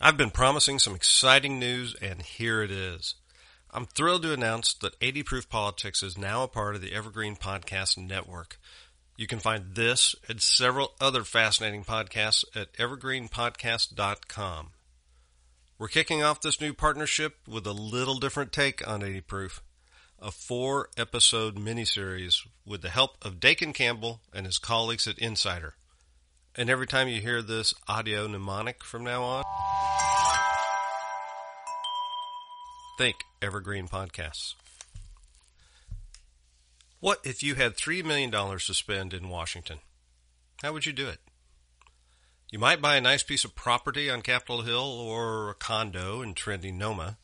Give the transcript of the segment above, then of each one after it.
I've been promising some exciting news, and here it is. I'm thrilled to announce that 80 Proof Politics is now a part of the Evergreen Podcast Network. You can find this and several other fascinating podcasts at evergreenpodcast.com. We're kicking off this new partnership with a little different take on 80 Proof, a 4-episode miniseries with the help of Dakin Campbell and his colleagues at Insider. And every time you hear this audio mnemonic from now on, think Evergreen Podcasts. What if you had $3 million to spend in Washington? How would you do it? You might buy a nice piece of property on Capitol Hill or a condo in trendy Noma.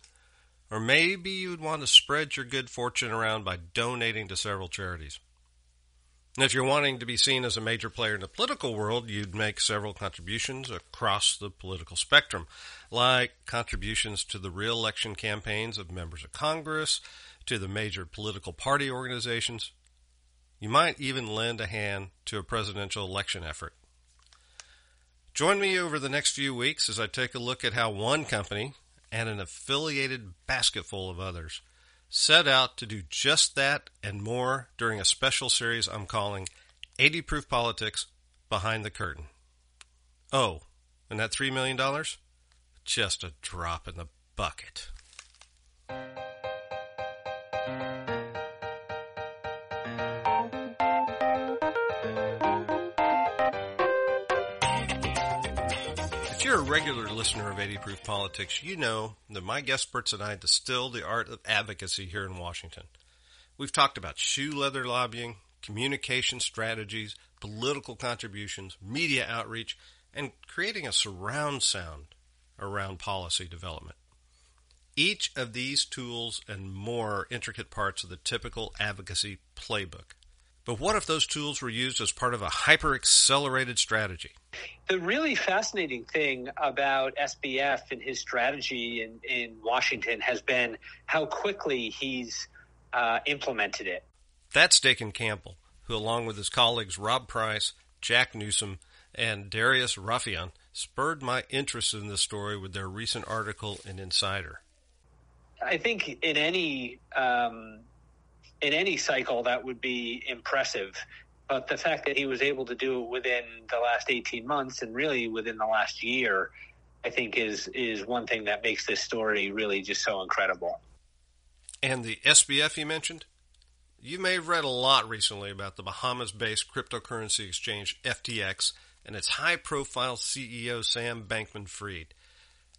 Or maybe you'd want to spread your good fortune around by donating to several charities. And if you're wanting to be seen as a major player in the political world, you'd make several contributions across the political spectrum, like contributions to the re-election campaigns of members of Congress, to the major political party organizations. You might even lend a hand to a presidential election effort. Join me over the next few weeks as I take a look at how one company and an affiliated basketful of others set out to do just that and more during a special series I'm calling 80 Proof Politics Behind the Curtain. Oh, and that $3 million? Just a drop in the bucket. If you're a regular listener of 80 Proof Politics, you know that my guest experts and I distill the art of advocacy here in Washington. We've talked about shoe leather lobbying, communication strategies, political contributions, media outreach, and creating a surround sound around policy development. Each of these tools and more are intricate parts of the typical advocacy playbook. But what if those tools were used as part of a hyper-accelerated strategy? The really fascinating thing about SBF and his strategy in Washington has been how quickly he's implemented it. That's Dakin Campbell, who along with his colleagues Rob Price, Jack Newsom, and Darius Rafieyan spurred my interest in this story with their recent article in Insider. I think in any cycle, that would be impressive. But the fact that he was able to do it within the last 18 months and really within the last year, I think is one thing that makes this story really just so incredible. And the SBF you mentioned? You may have read a lot recently about the Bahamas-based cryptocurrency exchange FTX and its high-profile CEO Sam Bankman-Fried.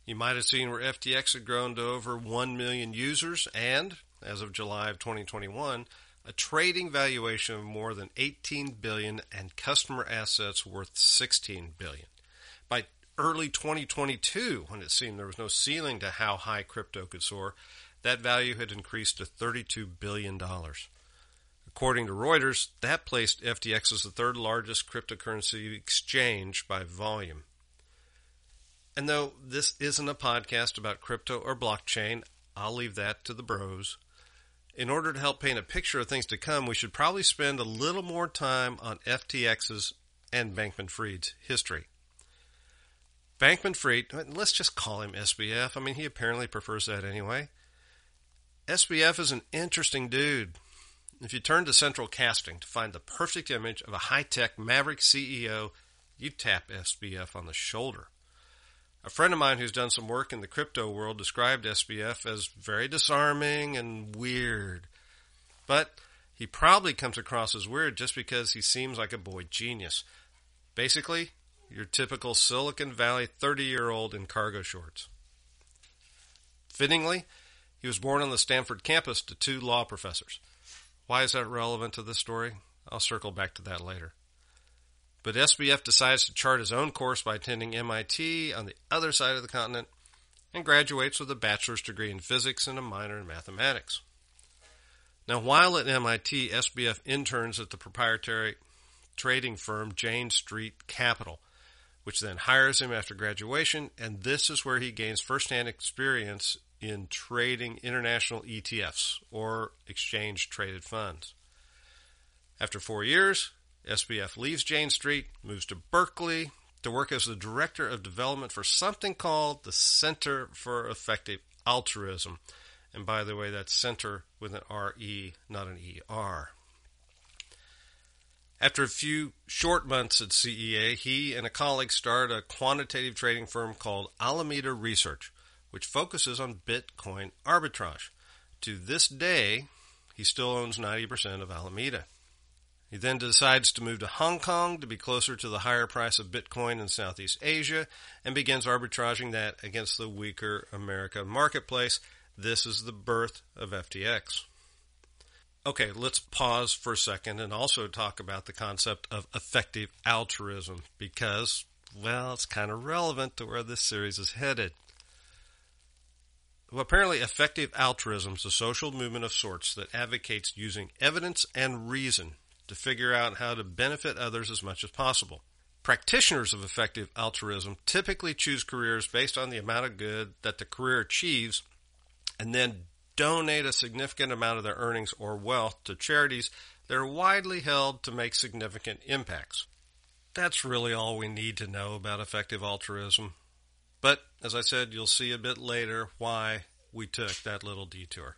You might have seen where FTX had grown to over 1 million users and, as of July of 2021, a trading valuation of more than $18 billion and customer assets worth $16 billion. By early 2022, when it seemed there was no ceiling to how high crypto could soar, that value had increased to $32 billion. According to Reuters, that placed FTX as the third largest cryptocurrency exchange by volume. And though this isn't a podcast about crypto or blockchain, I'll leave that to the bros. In order to help paint a picture of things to come, we should probably spend a little more time on FTX's and Bankman-Fried's history. Bankman-Fried, let's just call him SBF. I mean, he apparently prefers that anyway. SBF is an interesting dude. If you turn to Central Casting to find the perfect image of a high-tech maverick CEO, you tap SBF on the shoulder. A friend of mine who's done some work in the crypto world described SBF as very disarming and weird. But he probably comes across as weird just because he seems like a boy genius. Basically, your typical Silicon Valley 30-year-old in cargo shorts. Fittingly, he was born on the Stanford campus to 2 law professors. Why is that relevant to this story? I'll circle back to that later. But SBF decides to chart his own course by attending MIT on the other side of the continent and graduates with a bachelor's degree in physics and a minor in mathematics. Now, while at MIT, SBF interns at the proprietary trading firm Jane Street Capital, which then hires him after graduation, and this is where he gains firsthand experience in trading international ETFs, or exchange-traded funds. After 4 years, SBF leaves Jane Street, moves to Berkeley to work as the director of development for something called the Center for Effective Altruism. And by the way, that's center with an R-E, not an E-R. After a few short months at CEA, he and a colleague started a quantitative trading firm called Alameda Research, which focuses on Bitcoin arbitrage. To this day, he still owns 90% of Alameda. He then decides to move to Hong Kong to be closer to the higher price of Bitcoin in Southeast Asia and begins arbitraging that against the weaker America marketplace. This is the birth of FTX. Okay, let's pause for a second and also talk about the concept of effective altruism because, well, it's kind of relevant to where this series is headed. Well, apparently, effective altruism is a social movement of sorts that advocates using evidence and reason to figure out how to benefit others as much as possible. Practitioners of effective altruism typically choose careers based on the amount of good that the career achieves and then donate a significant amount of their earnings or wealth to charities that are widely held to make significant impacts. That's really all we need to know about effective altruism. But, as I said, you'll see a bit later why we took that little detour.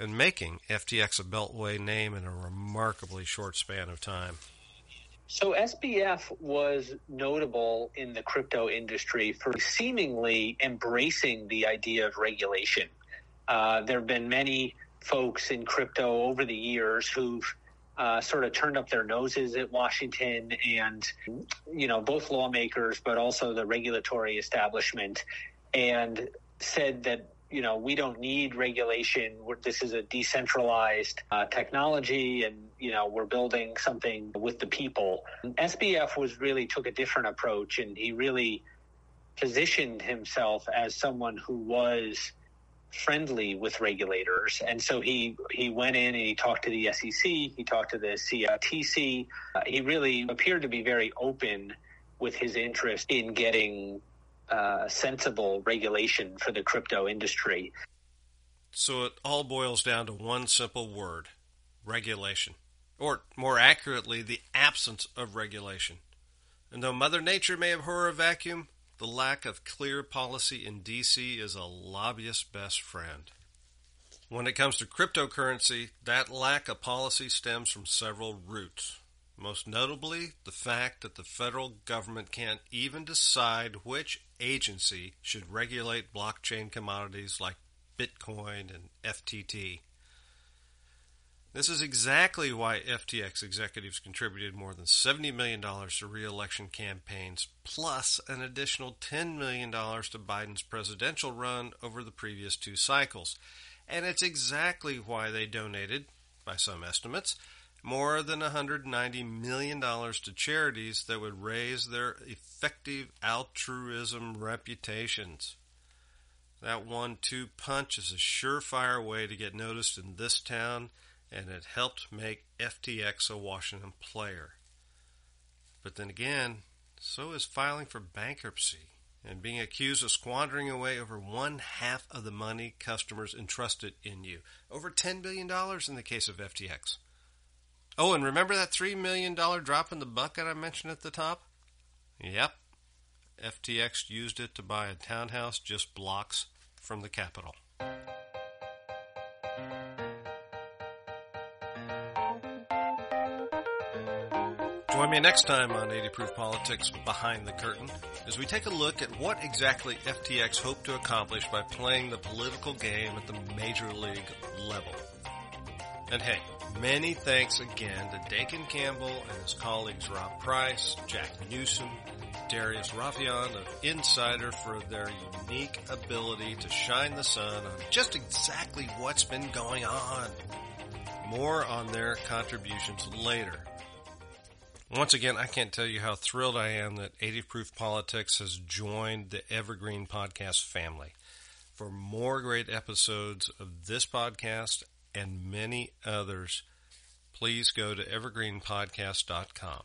and making FTX a beltway name in a remarkably short span of time. So SBF was notable in the crypto industry for seemingly embracing the idea of regulation. There have been many folks in crypto over the years who've sort of turned up their noses at Washington and, you know, both lawmakers, but also the regulatory establishment, and said that, you know, we don't need regulation. This is a decentralized technology, and, you know, we're building something with the people. And SBF took a different approach, and he really positioned himself as someone who was friendly with regulators. And so he went in and he talked to the SEC, he talked to the CFTC. He really appeared to be very open with his interest in getting sensible regulation for the crypto industry. So it all boils down to one simple word: regulation, or more accurately, the absence of regulation. And though Mother Nature may abhor a vacuum, the lack of clear policy in D.C. is a lobbyist's best friend. When it comes to cryptocurrency, that lack of policy stems from several roots. Most notably, the fact that the federal government can't even decide which agency should regulate blockchain commodities like Bitcoin and FTT. This is exactly why FTX executives contributed more than $70 million to re-election campaigns, plus an additional $10 million to Biden's presidential run over the previous two cycles. And it's exactly why they donated, by some estimates, more than $190 million to charities that would raise their effective altruism reputations. That 1-2 punch is a surefire way to get noticed in this town, and it helped make FTX a Washington player. But then again, so is filing for bankruptcy and being accused of squandering away over 1/2 of the money customers entrusted in you. Over $10 billion in the case of FTX. Oh, and remember that $3 million drop in the bucket I mentioned at the top? Yep. FTX used it to buy a townhouse just blocks from the Capitol. Join me next time on 80 Proof Politics Behind the Curtain as we take a look at what exactly FTX hoped to accomplish by playing the political game at the major league level. And hey, many thanks again to Dakin Campbell and his colleagues Rob Price, Jack Newsom, Darius Rafieyan of Insider for their unique ability to shine the sun on just exactly what's been going on. More on their contributions later. Once again, I can't tell you how thrilled I am that 80 Proof Politics has joined the Evergreen Podcast family. For more great episodes of this podcast and many others, please go to evergreenpodcast.com.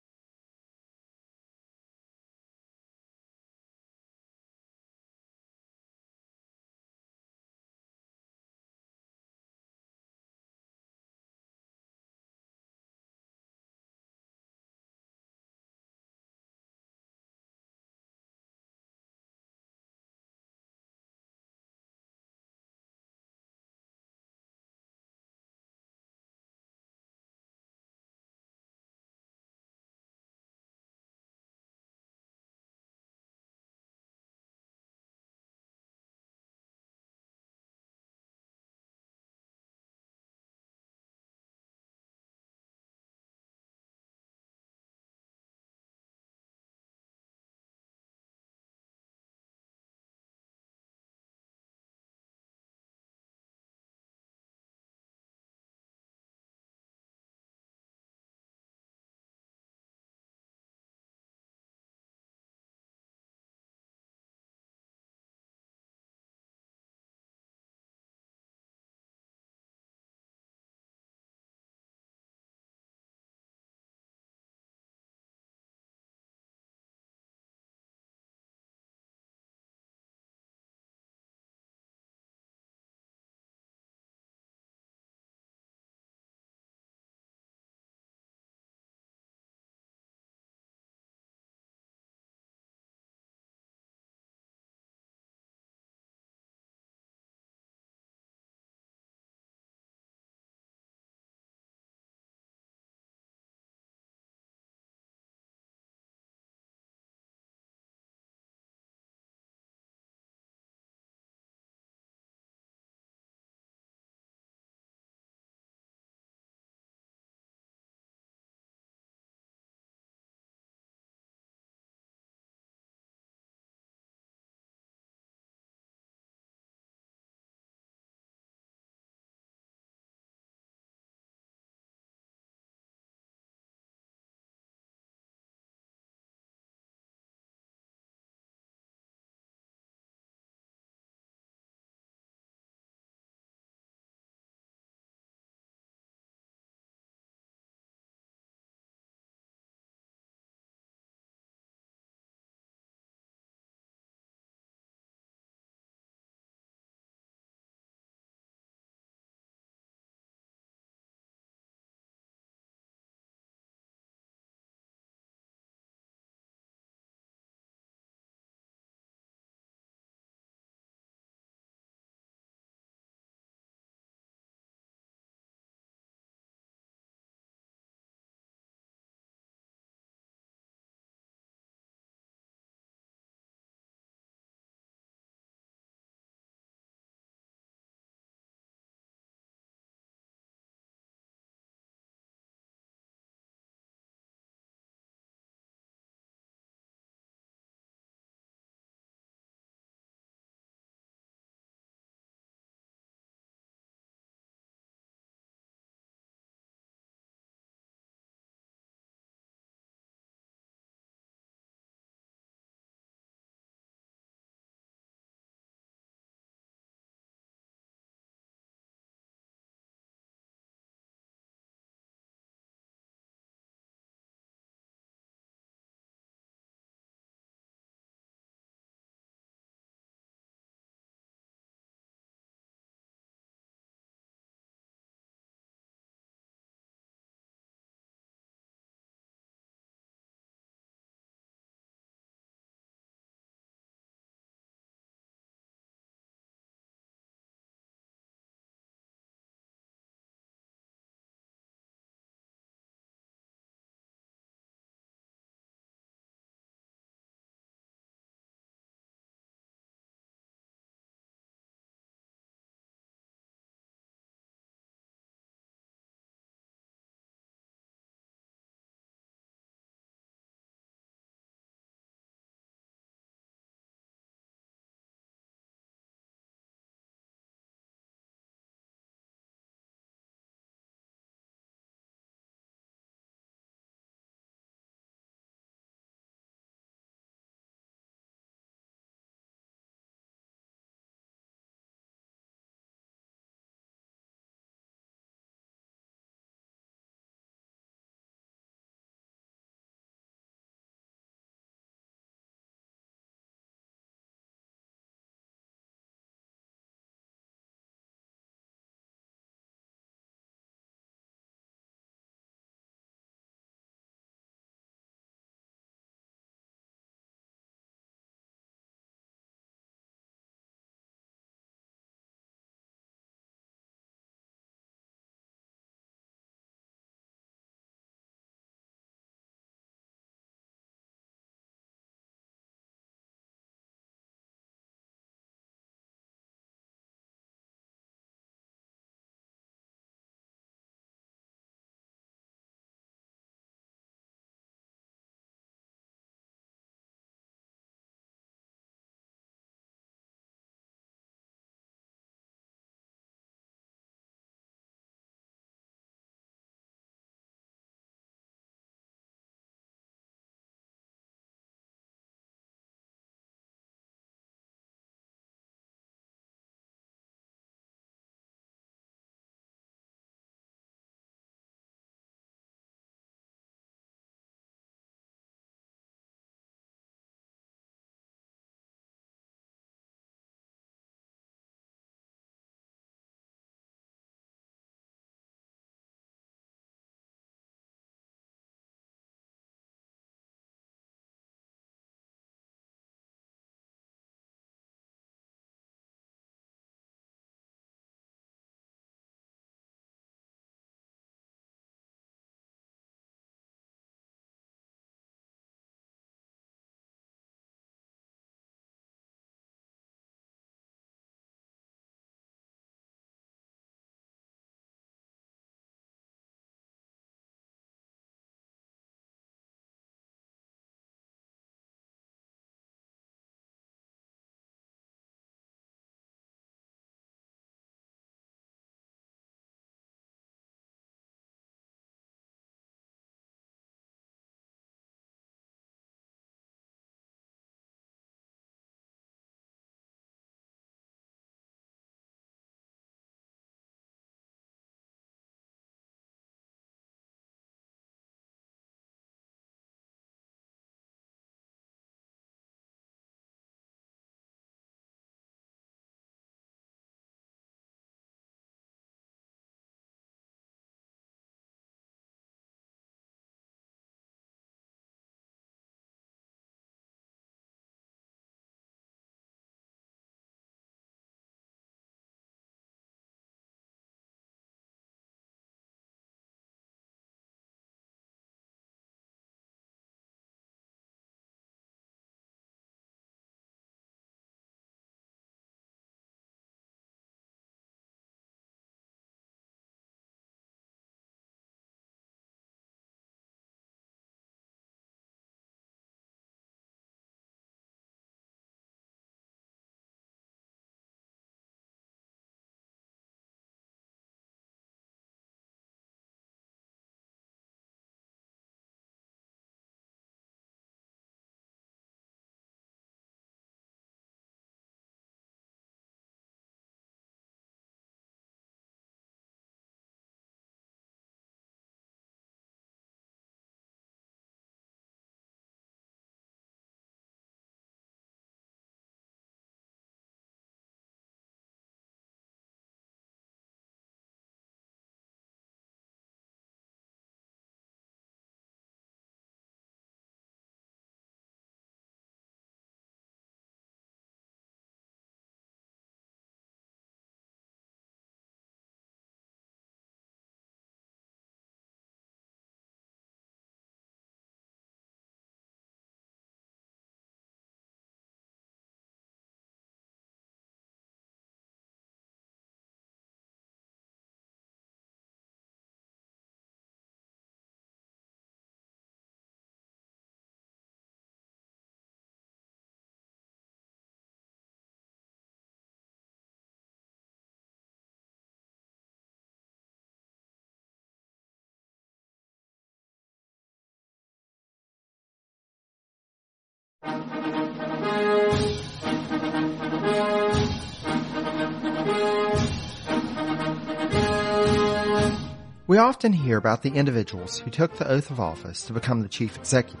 We often hear about the individuals who took the oath of office to become the chief executive.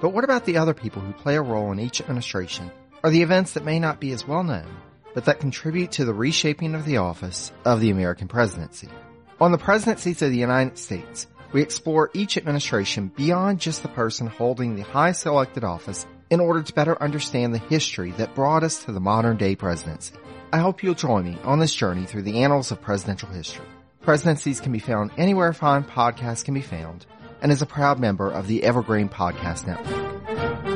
But what about the other people who play a role in each administration, or the events that may not be as well known, but that contribute to the reshaping of the office of the American presidency? On the Presidencies of the United States, we explore each administration beyond just the person holding the highest elected office in order to better understand the history that brought us to the modern-day presidency. I hope you'll join me on this journey through the annals of presidential history. Presidencies can be found anywhere fine podcasts can be found, and is a proud member of the Evergreen Podcast Network.